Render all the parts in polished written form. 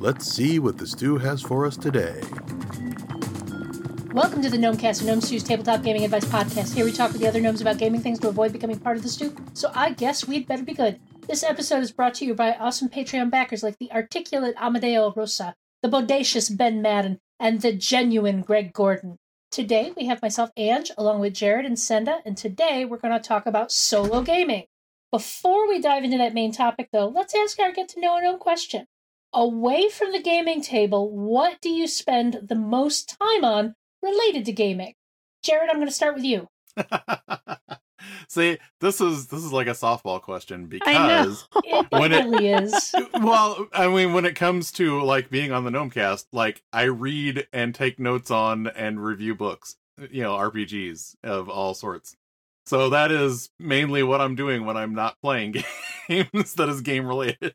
Let's see what the stew has for us today. Welcome to the GnomeCast, Gnome Stew's tabletop gaming advice podcast. Here we talk with the other gnomes about gaming things to avoid becoming part of the stew, so I guess we'd better be good. This episode is brought to you by awesome Patreon backers like the articulate Amadeo Rosa, the bodacious Ben Madden, and the genuine Greg Gordon. Today we have myself, Ange, along with Jared and Senda, and today we're going to talk about solo gaming. Before we dive into that main topic, though, let's ask our get-to-know-a-know question. Away from the gaming table, what do you spend the most time on related to gaming? Jared, I'm going to start with you. See, this is like a softball question because it really is. Well, I mean, when it comes to like being on the GnomeCast, like I read and take notes on and review books, you know, RPGs of all sorts. So that is mainly what I'm doing when I'm not playing games that is game related.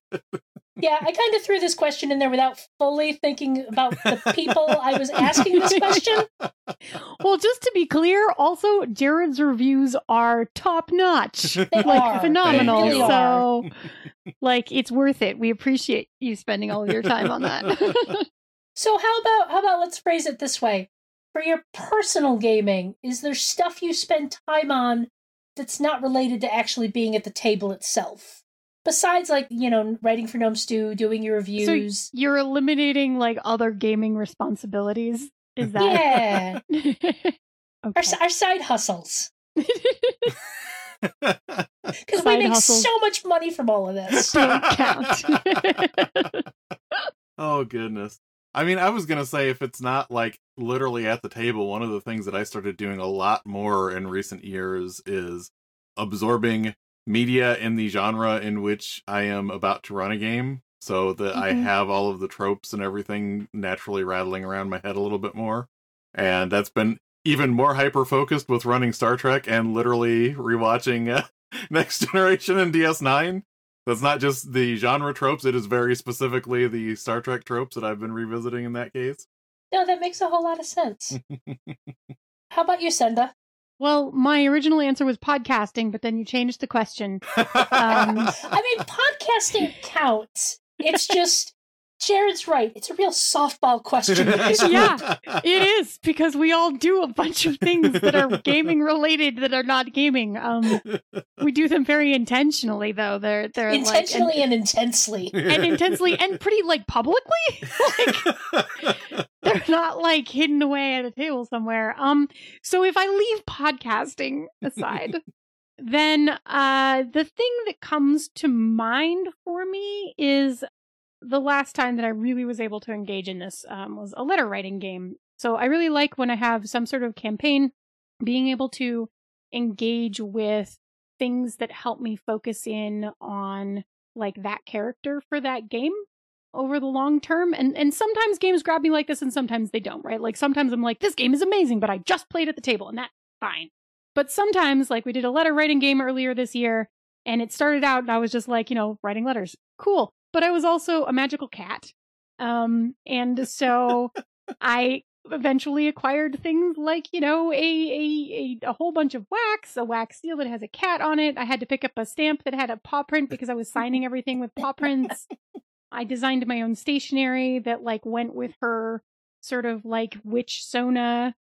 Yeah, I kind of threw this question in there without fully thinking about the people I was asking this question. Well, just to be clear, also, Jared's reviews are top-notch. They are. Phenomenal. They really so, are. Like, it's worth it. We appreciate you spending all of your time on that. So how about let's phrase it this way. For your personal gaming, is there stuff you spend time on that's not related to actually being at the table itself? Besides, like, you know, writing for Gnome Stew, doing your reviews. So you're eliminating, like, other gaming responsibilities? Is that? Yeah. Okay. Our side hustles. Because we make so much money from all of this. Don't count. Oh, goodness. I mean, I was going to say, if it's not like literally at the table, one of the things that I started doing a lot more in recent years is absorbing media in the genre in which I am about to run a game, so that I have all of the tropes and everything naturally rattling around my head a little bit more. And that's been even more hyper-focused with running Star Trek and literally rewatching Next Generation and DS9. That's not just the genre tropes, it is very specifically the Star Trek tropes that I've been revisiting in that case. No, that makes a whole lot of sense. How about you, Senda? Well, my original answer was podcasting, but then you changed the question. I mean, podcasting counts. It's just, Jared's right. It's a real softball question. Yeah, it is, because we all do a bunch of things that are gaming related that are not gaming. We do them very intentionally, though. They're intentionally like, and intensely. And intensely and pretty, like, publicly. Like, they're not, like, hidden away at a table somewhere. So if I leave podcasting aside, then the thing that comes to mind for me is the last time that I really was able to engage in this was a letter writing game. So I really like when I have some sort of campaign, being able to engage with things that help me focus in on like that character for that game over the long term. And sometimes games grab me like this and sometimes they don't, right? Like sometimes I'm like, this game is amazing, but I just played at the table and that's fine. But sometimes, like, we did a letter writing game earlier this year and it started out and I was just like, you know, writing letters. Cool. But I was also a magical cat. And so I eventually acquired things like, you know, a whole bunch of wax, a wax seal that has a cat on it. I had to pick up a stamp that had a paw print because I was signing everything with paw prints. I designed my own stationery that like went with her sort of like witch Sona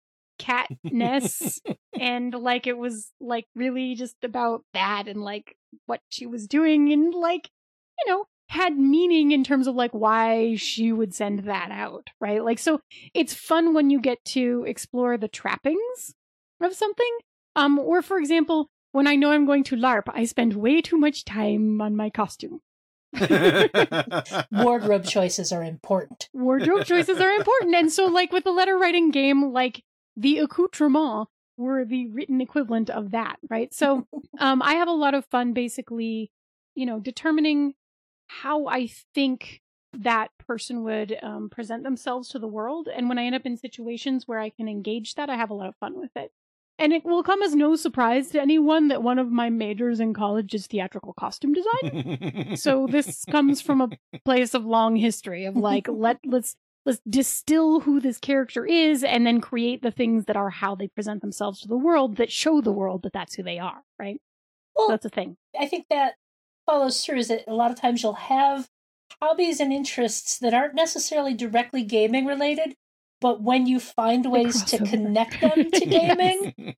catness. And like it was like really just about that and like what she was doing and like, you know, had meaning in terms of like why she would send that out, right? Like, so it's fun when you get to explore the trappings of something. Or for example, when I know I'm going to LARP, I spend way too much time on my costume. Wardrobe choices are important. Wardrobe choices are important. And so like with the letter writing game, like the accoutrements were the written equivalent of that, right? So I have a lot of fun basically, you know, determining how I think that person would present themselves to the world. And when I end up in situations where I can engage that, I have a lot of fun with it. And it will come as no surprise to anyone that one of my majors in college is theatrical costume design. So this comes from a place of long history of like, let's distill who this character is and then create the things that are how they present themselves to the world that show the world that that's who they are, right? Well, so that's a thing. I think that follows through is that a lot of times you'll have hobbies and interests that aren't necessarily directly gaming related, but when you find ways to connect them to gaming,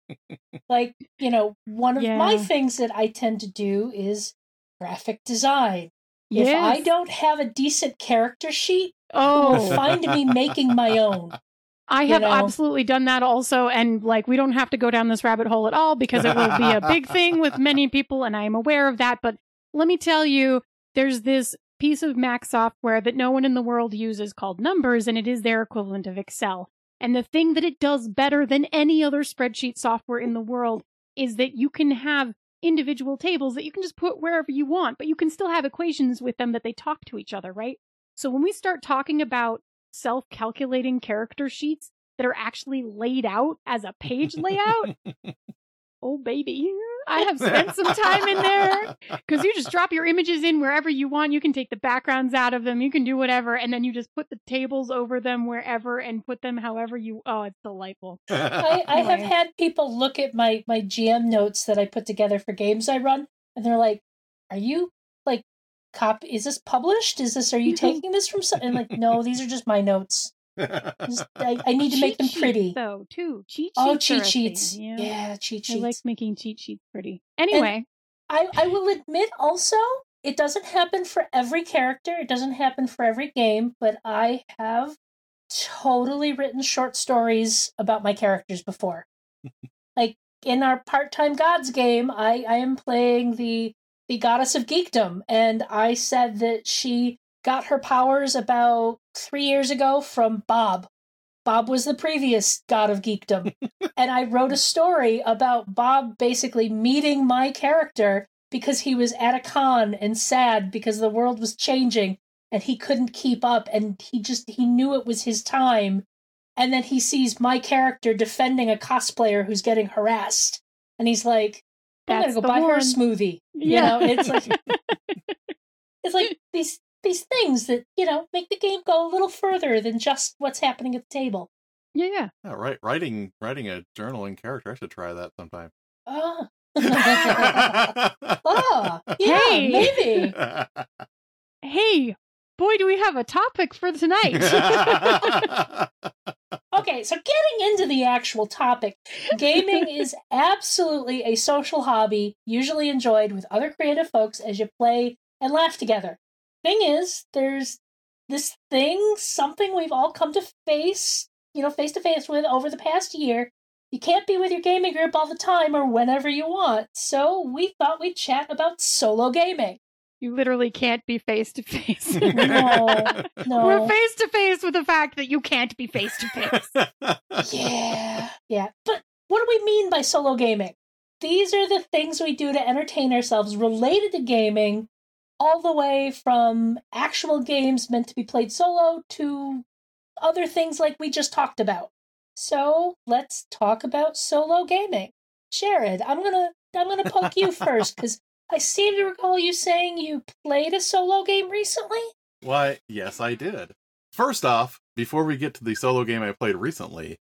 like, you know, one of my things that I tend to do is graphic design. Yes. If I don't have a decent character sheet, you will find me making my own. I have absolutely done that also. And like, we don't have to go down this rabbit hole at all because it will be a big thing with many people. And I am aware of that. But let me tell you, there's this piece of Mac software that no one in the world uses called Numbers, and it is their equivalent of Excel. And the thing that it does better than any other spreadsheet software in the world is that you can have individual tables that you can just put wherever you want, but you can still have equations with them that they talk to each other, right? So when we start talking about self-calculating character sheets that are actually laid out as a page layout, oh baby, I have spent some time in there, because you just drop your images in wherever you want. You can take the backgrounds out of them, you can do whatever, and then you just put the tables over them wherever and put them however you it's delightful. I have had people look at my GM notes that I put together for games I run, and they're like, are you like is this published? Are you taking this from something? Like, no, these are just my notes. I need to make them pretty. Though, too. Cheat sheets. Oh, cheat sheets. Yeah, cheat sheets. I like making cheat sheets pretty. Anyway. And I will admit also, it doesn't happen for every character. It doesn't happen for every game, but I have totally written short stories about my characters before. Like in our part-time gods game, I am playing the goddess of geekdom, and I said that she got her powers about 3 years ago from Bob. Bob was the previous god of geekdom. And I wrote a story about Bob basically meeting my character because he was at a con and sad because the world was changing and he couldn't keep up, and he knew it was his time. And then he sees my character defending a cosplayer who's getting harassed. And he's like, I'm going to go buy her a smoothie. Yeah. You know, it's like, it's like these things that, you know, make the game go a little further than just what's happening at the table. Yeah. Yeah, right. Writing a journal in character. I should try that sometime. Oh. Oh. Yeah, hey. Maybe. Hey, boy, do we have a topic for tonight. Okay, so getting into the actual topic, gaming is absolutely a social hobby, usually enjoyed with other creative folks as you play and laugh together. Thing is, there's this thing, something we've all come to face to face with over the past year. You can't be with your gaming group all the time or whenever you want, so we thought we'd chat about solo gaming. You literally can't be face to face. No. We're face to face with the fact that you can't be face to face. Yeah. But what do we mean by solo gaming? These are the things we do to entertain ourselves related to gaming, all the way from actual games meant to be played solo to other things like we just talked about. So let's talk about solo gaming. Jared, I'm gonna poke you first, because I seem to recall you saying you played a solo game recently? Why, yes, I did. First off, before we get to the solo game I played recently,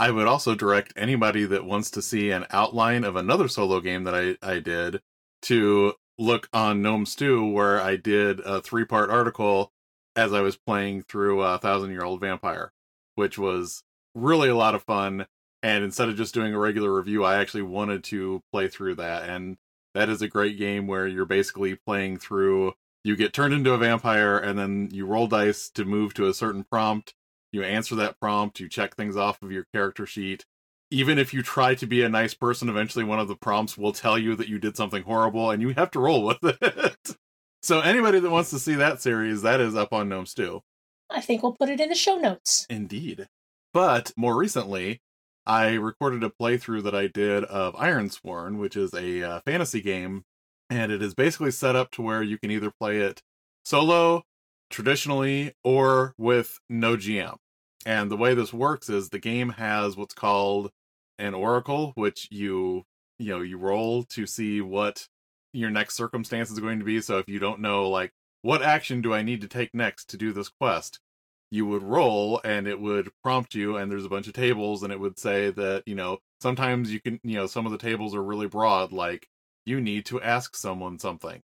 I would also direct anybody that wants to see an outline of another solo game that I did to look on Gnome Stew, where I did a 3-part article as I was playing through Thousand Year Old Vampire, which was really a lot of fun. And instead of just doing a regular review, I actually wanted to play through that. And that is a great game where you're basically playing through, you get turned into a vampire, and then you roll dice to move to a certain prompt. You answer that prompt, you check things off of your character sheet. Even if you try to be a nice person, eventually one of the prompts will tell you that you did something horrible, and you have to roll with it. So anybody that wants to see that series, that is up on Gnome Stew. I think we'll put it in the show notes. Indeed. But more recently, I recorded a playthrough that I did of Ironsworn, which is a fantasy game, and it is basically set up to where you can either play it solo, traditionally, or with no GM. And the way this works is the game has what's called an oracle, which you roll to see what your next circumstance is going to be. So if you don't know, like, what action do I need to take next to do this quest? You would roll, and it would prompt you, and there's a bunch of tables, and it would say that, you know, sometimes you can, you know, some of the tables are really broad, like, you need to ask someone something.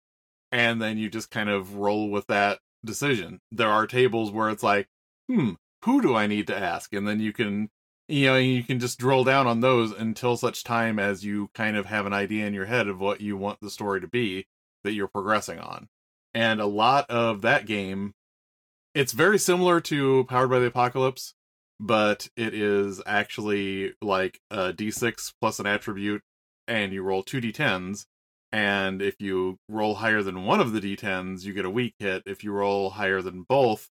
And then you just kind of roll with that decision. There are tables where it's like, who do I need to ask? And then you can, you can just drill down on those until such time as you kind of have an idea in your head of what you want the story to be that you're progressing on. And a lot of that game, it's very similar to Powered by the Apocalypse, but it is actually like a D6 plus an attribute, and you roll two D10s. And if you roll higher than one of the D10s, you get a weak hit. If you roll higher than both,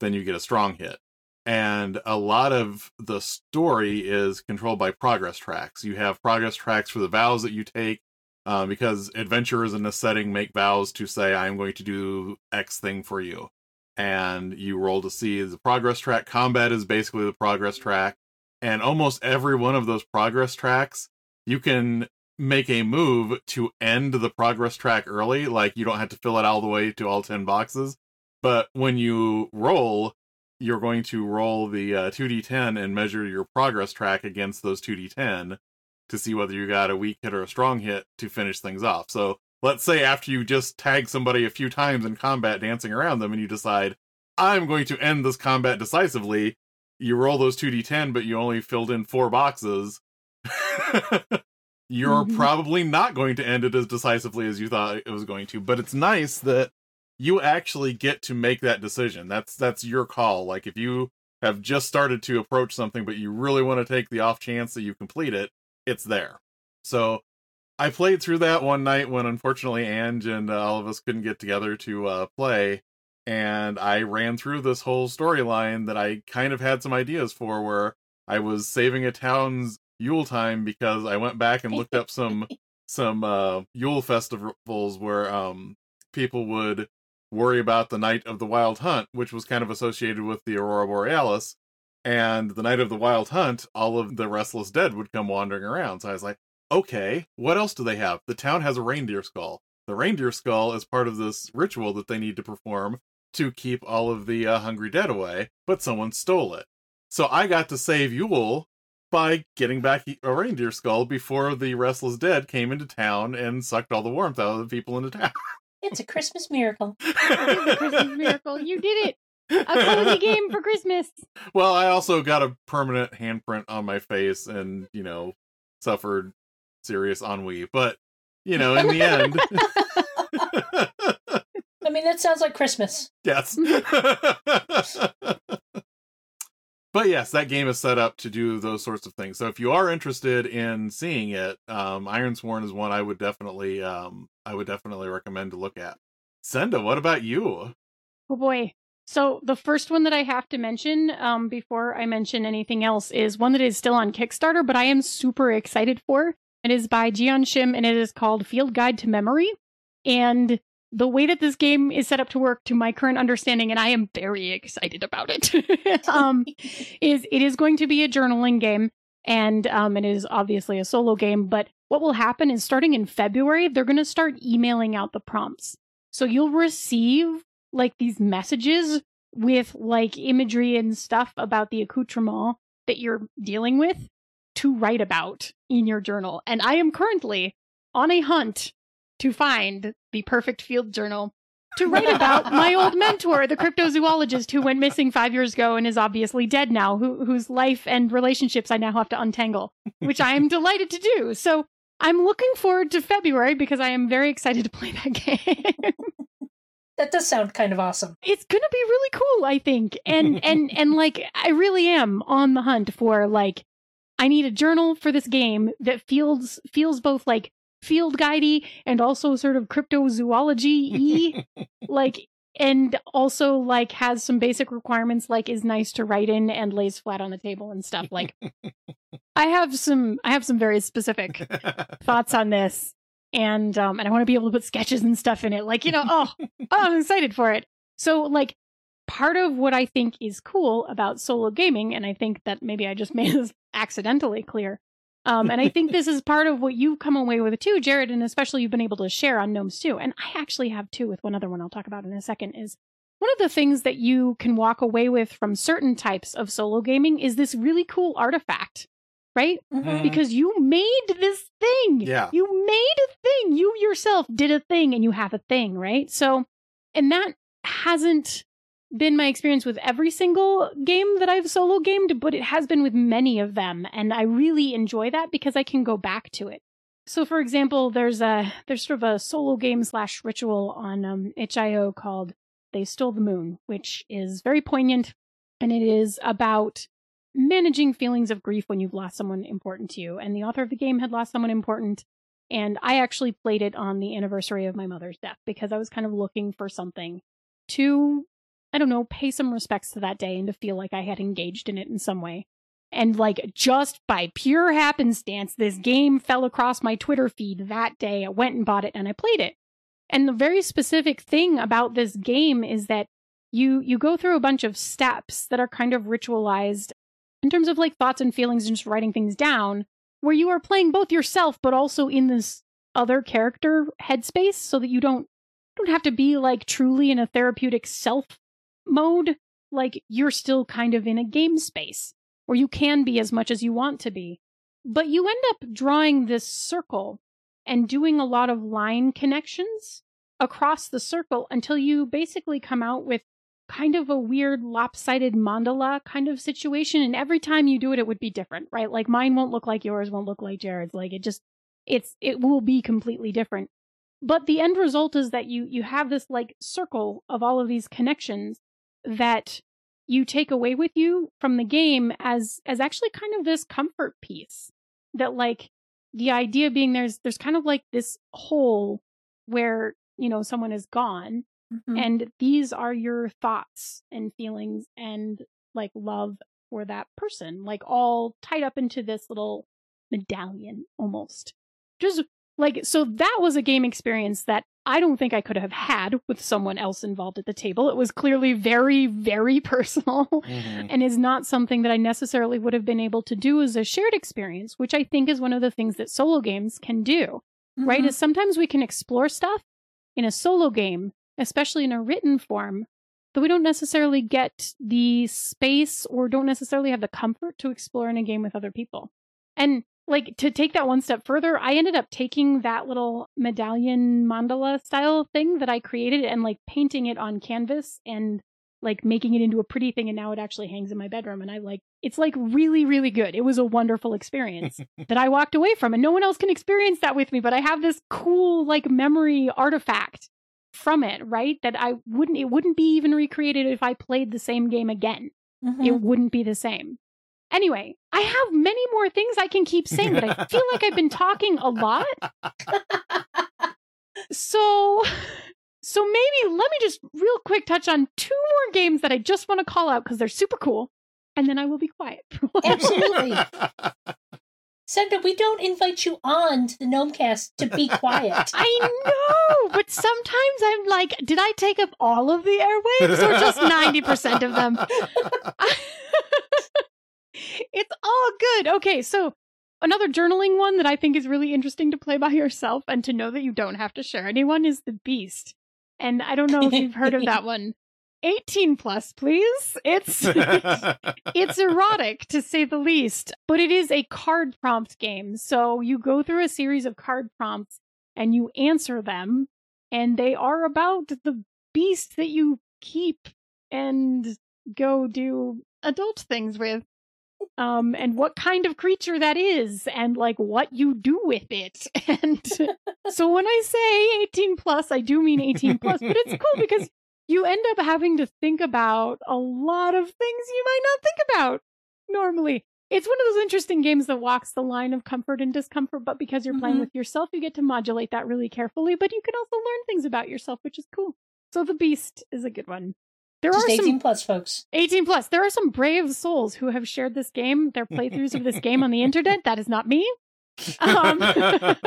then you get a strong hit. And a lot of the story is controlled by progress tracks. You have progress tracks for the vows that you take, because adventurers in this setting make vows to say, I'm going to do X thing for you. And you roll to see the progress track. Combat is basically the progress track. And almost every one of those progress tracks, you can make a move to end the progress track early. Like, you don't have to fill it all the way to all 10 boxes. But when you roll, you're going to roll the 2d10 and measure your progress track against those 2d10 to see whether you got a weak hit or a strong hit to finish things off. So let's say after you just tag somebody a few times in combat dancing around them and you decide, I'm going to end this combat decisively, you roll those 2d10, but you only filled in 4 boxes. You're probably not going to end it as decisively as you thought it was going to, but it's nice that you actually get to make that decision. That's your call. Like, if you have just started to approach something, but you really want to take the off chance that you complete it, it's there. So I played through that one night when, unfortunately, Ange and all of us couldn't get together to play, and I ran through this whole storyline that I kind of had some ideas for, where I was saving a town's Yule time because I went back and looked up some Yule festivals where people would worry about the Night of the Wild Hunt, which was kind of associated with the Aurora Borealis. And the Night of the Wild Hunt, all of the restless dead would come wandering around. So I was like, okay, what else do they have? The town has a reindeer skull. The reindeer skull is part of this ritual that they need to perform to keep all of the hungry dead away, but someone stole it. So I got to save Yule by getting back a reindeer skull before the restless dead came into town and sucked all the warmth out of the people in the town. It's a Christmas miracle. It's a Christmas miracle. You did it. A cozy game for Christmas. Well, I also got a permanent handprint on my face and, suffered serious ennui. But, in the end. I mean, that sounds like Christmas. Yes. But yes, that game is set up to do those sorts of things. So if you are interested in seeing it, Ironsworn is one I would definitely recommend to look at. Senda, what about you? Oh boy. So the first one that I have to mention before I mention anything else is one that is still on Kickstarter, but I am super excited for. It is by Jian Shim, and it is called Field Guide to Memory. And the way that this game is set up to work, to my current understanding, and I am very excited about it, it is going to be a journaling game, and it is obviously a solo game. But what will happen is, starting in February, they're going to start emailing out the prompts. So you'll receive these messages with imagery and stuff about the accoutrement that you're dealing with to write about in your journal. And I am currently on a hunt to find the perfect field journal to write about my old mentor, the cryptozoologist who went missing 5 years ago and is obviously dead now, whose life and relationships I now have to untangle, which I am delighted to do. So I'm looking forward to February because I am very excited to play that game. That does sound kind of awesome. It's going to be really cool, I think. And I really am on the hunt for, I need a journal for this game that feels both field guidey and also sort of cryptozoology-y, and also has some basic requirements, is nice to write in and lays flat on the table and stuff. I have some very specific thoughts on this, and I want to be able to put sketches and stuff in it. I'm excited for it. So part of what I think is cool about solo gaming, and I think that maybe I just made this accidentally clear. And I think this is part of what you've come away with too, Jared, and especially you've been able to share on Gnome Stew. And I actually have two with one other one I'll talk about in a second, is one of the things that you can walk away with from certain types of solo gaming is this really cool artifact, right? Mm-hmm. Because you made this thing. Yeah. You made a thing. You yourself did a thing and you have a thing, right? So, and that hasn't been my experience with every single game that I've solo gamed, but it has been with many of them, and I really enjoy that because I can go back to it. So, for example, there's sort of a solo game slash ritual on HIO called They Stole the Moon, which is very poignant, and it is about managing feelings of grief when you've lost someone important to you. And the author of the game had lost someone important, and I actually played it on the anniversary of my mother's death because I was kind of looking for something to, I don't know, pay some respects to that day and to feel like I had engaged in it in some way. And like, just by pure happenstance, this game fell across my Twitter feed that day. I went and bought it and I played it. And the very specific thing about this game is that you go through a bunch of steps that are kind of ritualized in terms of like thoughts and feelings and just writing things down, where you are playing both yourself, but also in this other character headspace, so that you don't have to be like truly in a therapeutic self mode. Like, you're still kind of in a game space where you can be as much as you want to be. But you end up drawing this circle and doing a lot of line connections across the circle until you basically come out with kind of a weird lopsided mandala kind of situation. And every time you do it, it would be different, right? Like, mine won't look like yours, won't look like Jared's. Like, it will be completely different. But the end result is that you have this like circle of all of these connections that you take away with you from the game as actually kind of this comfort piece. That like, the idea being there's kind of like this hole where, you know, someone is gone, and these are your thoughts and feelings and like love for that person, like all tied up into this little medallion almost. Just like, so that was a game experience that I don't think I could have had with someone else involved at the table. It was clearly very, very personal and is not something that I necessarily would have been able to do as a shared experience, which I think is one of the things that solo games can do, right? Is sometimes we can explore stuff in a solo game, especially in a written form, that we don't necessarily get the space or don't necessarily have the comfort to explore in a game with other people. And like, to take that one step further, I ended up taking that little medallion mandala style thing that I created and like painting it on canvas and like making it into a pretty thing. And now it actually hangs in my bedroom. And I like, it's like really, really good. It was a wonderful experience that I walked away from, and no one else can experience that with me. But I have this cool like memory artifact from it, right? That it wouldn't be even recreated if I played the same game again. It wouldn't be the same. Anyway, I have many more things I can keep saying, but I feel like I've been talking a lot. So maybe let me just real quick touch on two more games that I just want to call out because they're super cool, and then I will be quiet. Absolutely. Senda, we don't invite you on to the GnomeCast to be quiet. I know, but sometimes I'm like, did I take up all of the airwaves or just 90% of them? It's all good. Okay, so another journaling one that I think is really interesting to play by yourself and to know that you don't have to share anyone is The Beast. And I don't know if you've heard of that one. 18 plus, please. It's erotic, to say the least, but it is a card prompt game. So you go through a series of card prompts and you answer them, and they are about the beast that you keep and go do adult things with. And what kind of creature that is, and like what you do with it. And so when I say 18 plus, I do mean 18 plus, but it's cool because you end up having to think about a lot of things you might not think about normally. It's one of those interesting games that walks the line of comfort and discomfort, but because you're playing with yourself, you get to modulate that really carefully, but you can also learn things about yourself, which is cool. So The Beast is a good one. There are 18 plus, folks. 18 plus. There are some brave souls who have shared this game, their playthroughs of this game on the internet. That is not me. But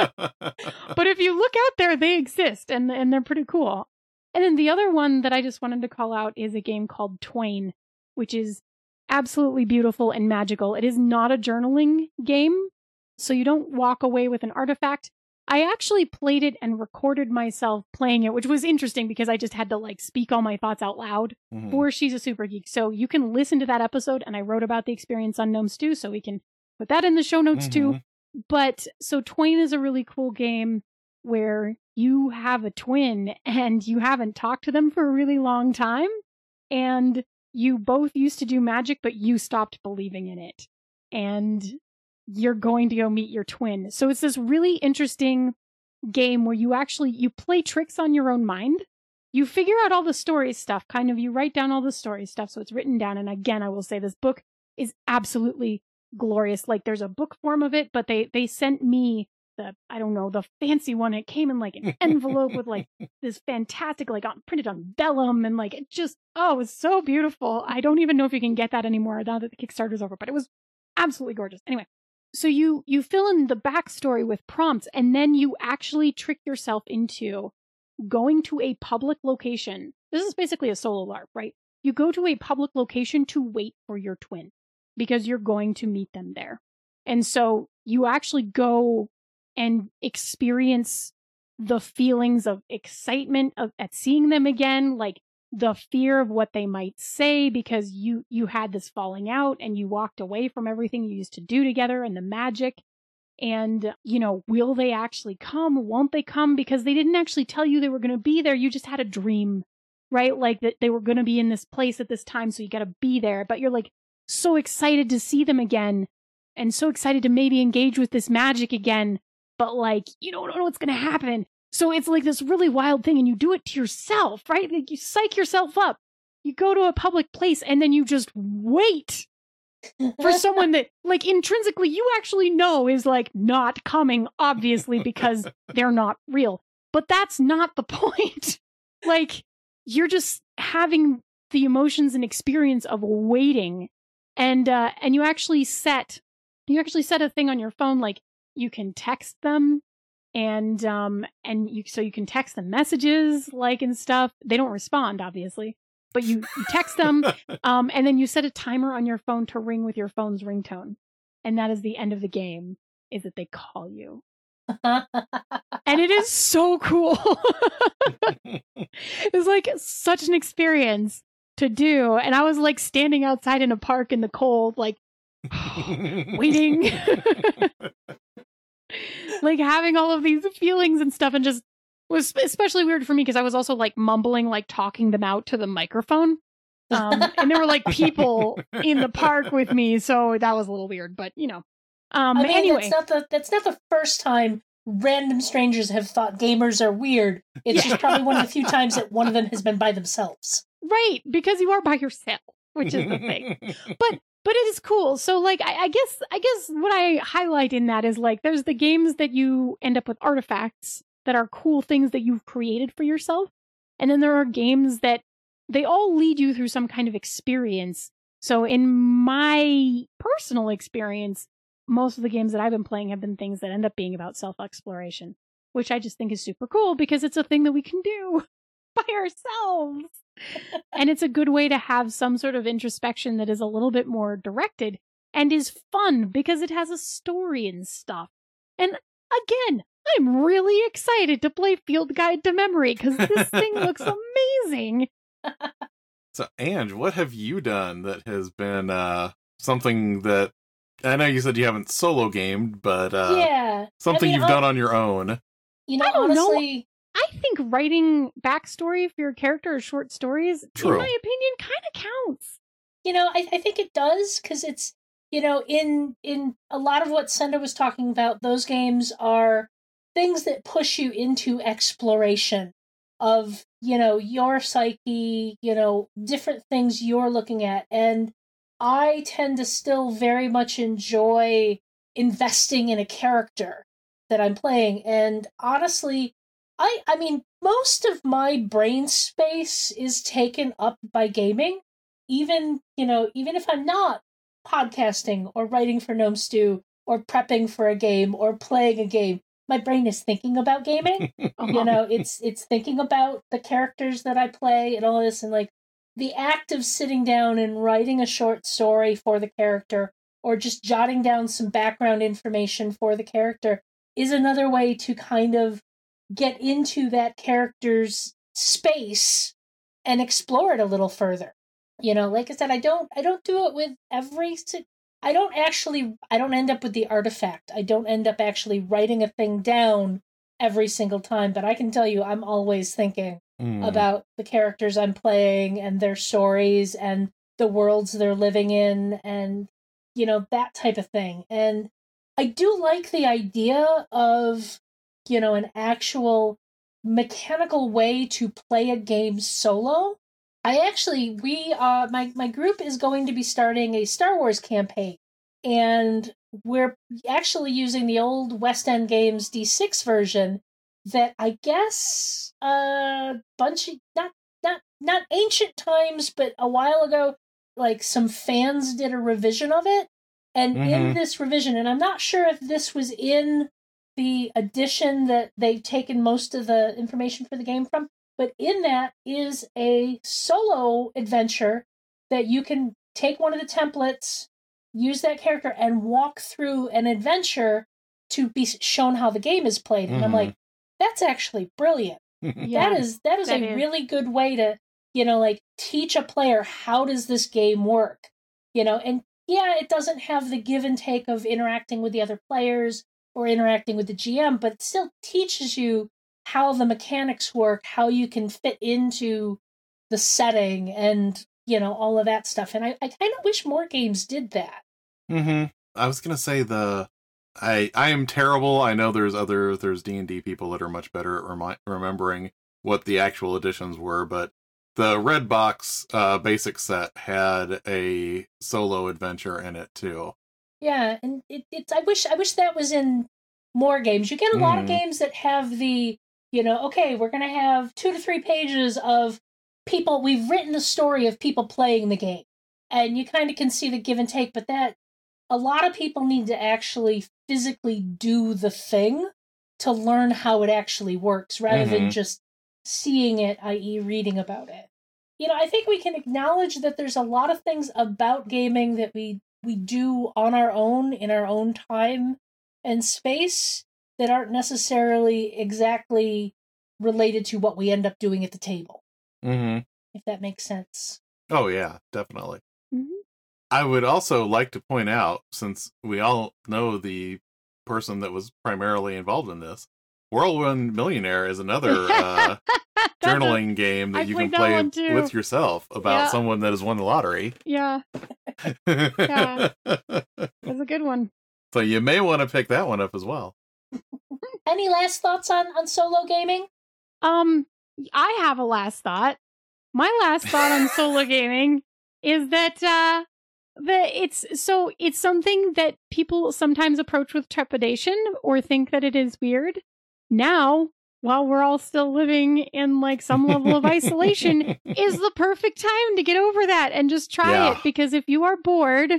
if you look out there, they exist, and they're pretty cool. And then the other one that I just wanted to call out is a game called Twine, which is absolutely beautiful and magical. It is not a journaling game, so you don't walk away with an artifact. I actually played it and recorded myself playing it, which was interesting because I just had to like speak all my thoughts out loud for She's a Super Geek. So you can listen to that episode, and I wrote about the experience on Gnome Stew, so we can put that in the show notes too. But so Twain is a really cool game where you have a twin and you haven't talked to them for a really long time, and you both used to do magic, but you stopped believing in it, and you're going to go meet your twin. So it's this really interesting game where you actually, you play tricks on your own mind. You figure out all the story stuff, kind of, you write down all the story stuff, so it's written down. And again, I will say this book is absolutely glorious. Like, there's a book form of it, but they sent me the, I don't know, the fancy one. It came in like an envelope with like this fantastic, like printed on vellum, and like, it just, oh, it was so beautiful. I don't even know if you can get that anymore now that the Kickstarter's over, but it was absolutely gorgeous. Anyway, so you fill in the backstory with prompts, and then you actually trick yourself into going to a public location. This is basically a solo LARP, right? You go to a public location to wait for your twin because you're going to meet them there. And so you actually go and experience the feelings of excitement at seeing them again, like the fear of what they might say because you had this falling out and you walked away from everything you used to do together and the magic. And, you know, will they actually come? Won't they come? Because they didn't actually tell you they were going to be there. You just had a dream, right? Like that they were going to be in this place at this time. So you got to be there. But you're like so excited to see them again and so excited to maybe engage with this magic again. But like, you don't know what's going to happen. So it's like this really wild thing. And you do it to yourself, right? Like you psych yourself up. You go to a public place and then you just wait for someone that, like, intrinsically you actually know is like not coming, obviously, because they're not real. But that's not the point. Like, you're just having the emotions and experience of waiting. And you actually set a thing on your phone, like you can text them, and so you can text them messages, like, and stuff. They don't respond, obviously. But you text them, and then you set a timer on your phone to ring with your phone's ringtone. And that is the end of the game, is that they call you. And it is so cool. It was like such an experience to do. And I was like standing outside in a park in the cold, like waiting, like having all of these feelings and stuff, and just, was especially weird for me because I was also like mumbling, like talking them out to the microphone. And there were like people in the park with me. So that was a little weird, but you know, I mean, anyway, that's not the first time random strangers have thought gamers are weird. It's just probably one of the few times that one of them has been by themselves. Right. Because you are by yourself, which is the thing, but it is cool. So like, I guess what I highlight in that is like, there's the games that you end up with artifacts that are cool things that you've created for yourself. And then there are games that they all lead you through some kind of experience. So in my personal experience, most of the games that I've been playing have been things that end up being about self-exploration, which I just think is super cool because it's a thing that we can do by ourselves. And it's a good way to have some sort of introspection that is a little bit more directed and is fun because it has a story and stuff. And again, I'm really excited to play Field Guide to Memory because this thing looks amazing. So, Ange, what have you done that has been something that, I know you said you haven't solo gamed, but something you've done on your own? You know, I don't honestly know. I think writing backstory for your character or short stories, True. In my opinion, kind of counts. You know, I think it does because it's, you know, in a lot of what Senda was talking about, those games are things that push you into exploration of, you know, your psyche, you know, different things you're looking at. And I tend to still very much enjoy investing in a character that I'm playing. And honestly, I mean, most of my brain space is taken up by gaming, even if I'm not podcasting or writing for Gnome Stew or prepping for a game or playing a game. My brain is thinking about gaming. You know, it's thinking about the characters that I play and all this, and like the act of sitting down and writing a short story for the character or just jotting down some background information for the character is another way to kind of get into that character's space and explore it a little further. You know, like I said, I don't do it with every I don't end up with the artifact. I don't end up actually writing a thing down every single time, but I can tell you I'm always thinking about the characters I'm playing and their stories and the worlds they're living in and, you know, that type of thing. And I do like the idea of, you know, an actual mechanical way to play a game solo. I actually, my group is going to be starting a Star Wars campaign, and we're actually using the old West End Games D6 version that I guess a bunch of, not ancient times, but a while ago, like some fans did a revision of it. And in this revision, and I'm not sure if this was in the edition that they've taken most of the information for the game from, but in that is a solo adventure that you can take one of the templates, use that character, and walk through an adventure to be shown how the game is played. And I'm like, that's actually brilliant. Yeah, that is really good way to, you know, like teach a player how does this game work, you know, and yeah, it doesn't have the give and take of interacting with the other players or interacting with the GM, but it still teaches you how the mechanics work, how you can fit into the setting and, you know, all of that stuff. And I kind of wish more games did that. Mm-hmm. I was going to say I am terrible. I know there's D&D people that are much better at remembering what the actual editions were, but the Red Box basic set had a solo adventure in it too. Yeah, and it's I wish that was in more games. You get a lot of games that have the, you know, okay, we're going to have 2 to 3 pages of people, we've written the story of people playing the game. And you kind of can see the give and take, but that a lot of people need to actually physically do the thing to learn how it actually works rather than just seeing it, i.e. reading about it. You know, I think we can acknowledge that there's a lot of things about gaming that we do on our own, in our own time and space that aren't necessarily exactly related to what we end up doing at the table. Mm-hmm. If that makes sense. Oh, yeah, definitely. Mm-hmm. I would also like to point out, since we all know the person that was primarily involved in this, Whirlwind Millionaire is another journaling game that you can play with yourself about someone that has won the lottery. Yeah. Yeah. That's a good one. So you may want to pick that one up as well. Any last thoughts on solo gaming? I have a last thought. My last thought on solo gaming is that it's something that people sometimes approach with trepidation or think that it is weird. Now, while we're all still living in like some level of isolation, is the perfect time to get over that and just try it. Because if you are bored,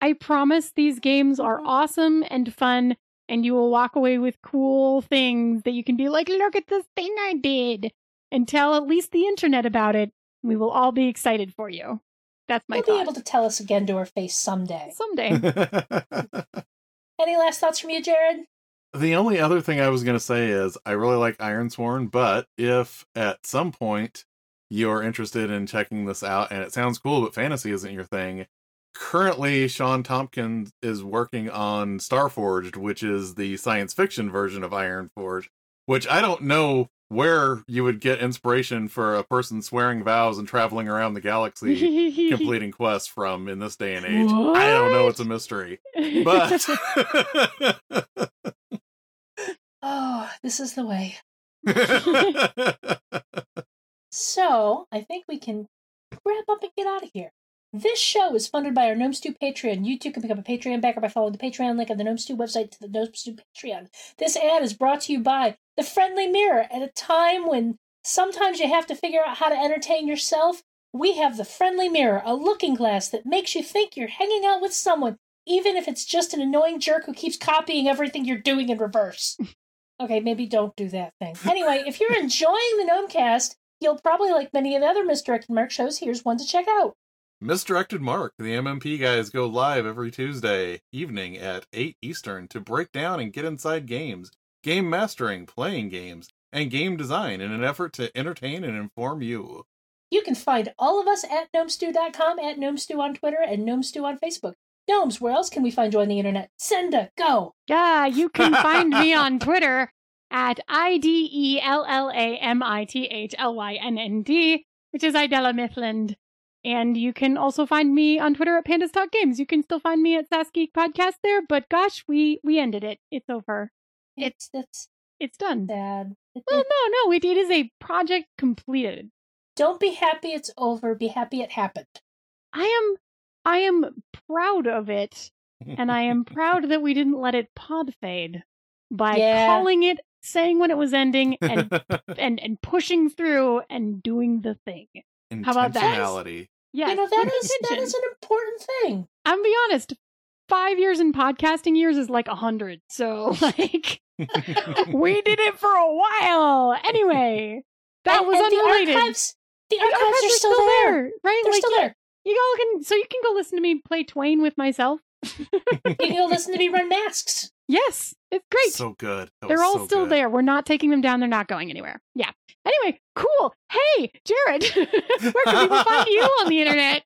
I promise these games are awesome and fun, and you will walk away with cool things that you can be like, look at this thing I did, and tell at least the internet about it. We will all be excited for you. That's my thought. You'll be able to tell us again to our face someday. Any last thoughts from you, Jared? The only other thing I was going to say is I really like Ironsworn, but if at some point you're interested in checking this out and it sounds cool, but fantasy isn't your thing, currently Sean Tompkins is working on Starforged, which is the science fiction version of Ironsworn, which I don't know where you would get inspiration for a person swearing vows and traveling around the galaxy completing quests from in this day and age. What? I don't know. It's a mystery. But oh, this is the way. So I think we can wrap up and get out of here. This show is funded by our Gnome Stew Patreon. You too can become a Patreon backer by following the Patreon link on the Gnome Stew website to the Gnome Stew Patreon. This ad is brought to you by The Friendly Mirror. At a time when sometimes you have to figure out how to entertain yourself, we have The Friendly Mirror, a looking glass that makes you think you're hanging out with someone, even if it's just an annoying jerk who keeps copying everything you're doing in reverse. Okay, maybe don't do that thing. Anyway, if you're enjoying the GnomeCast, you'll probably like many of the other Misdirected Mark shows. Here's one to check out. Misdirected Mark, the MMP guys go live every Tuesday evening at 8 Eastern to break down and get inside games, game mastering, playing games, and game design in an effort to entertain and inform you. You can find all of us at GnomeStew.com, at GnomeStew on Twitter, and GnomeStew on Facebook. Gnomes, where else can we find you on the internet? Senda, go! Yeah, you can find me on Twitter at IDELLAMITHLYNND, which is Idella Miffland. And you can also find me on Twitter at Pandas Talk Games. You can still find me at SaskGeek Podcast there, but gosh, we ended it. It's over. It's done. Sad. Well, no. It is a project completed. Don't be happy it's over. Be happy it happened. I am proud of it, and I am proud that we didn't let it pod fade by calling it, saying when it was ending, and and pushing through and doing the thing. How about that? Yeah, you know, that is an important thing. I'm gonna be honest. 5 years in podcasting years is like 100. So like, we did it for a while. Anyway, that was unrelated. The archives are still there, right? They're still there. You all can, so you can go listen to me play Twain with myself. You can go listen to me run masks. Yes, it's great. So good. They're all still there. We're not taking them down. They're not going anywhere. Yeah. Anyway, cool. Hey, Jared, where can people find you on the internet?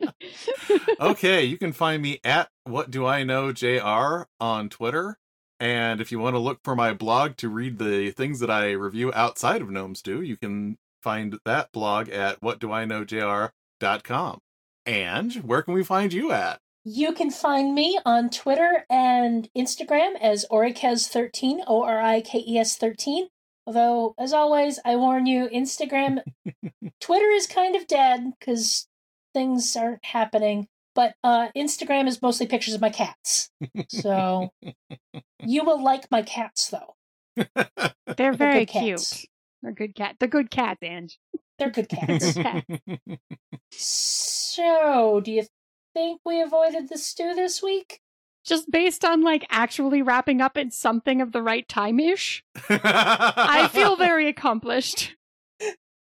Okay, you can find me at WhatDoIKnowJR on Twitter. And if you want to look for my blog to read the things that I review outside of Gnome Stew, you can find that blog at WhatDoIKnowJR.com. Ange, where can we find you at? You can find me on Twitter and Instagram as Orikes13, Orikes13. Although, as always, I warn you, Instagram, Twitter is kind of dead because things aren't happening. But Instagram is mostly pictures of my cats. So you will like my cats, though. They're very cute. They're good cats. They're good cats, Ange. They're good cats. So, do you think we avoided the stew this week? Just based on, like, actually wrapping up at something of the right time-ish. I feel very accomplished.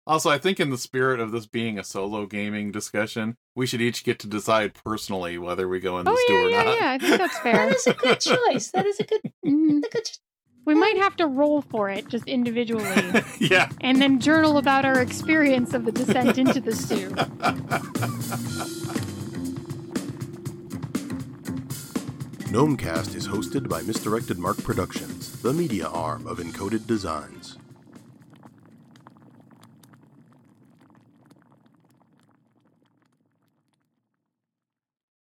Also, I think in the spirit of this being a solo gaming discussion, we should each get to decide personally whether we go in the stew or not. Yeah, I think that's fair. That is a good choice. That is a good choice. We might have to roll for it just individually. Yeah. And then journal about our experience of the descent into the stew. GnomeCast is hosted by Misdirected Mark Productions, the media arm of Encoded Designs.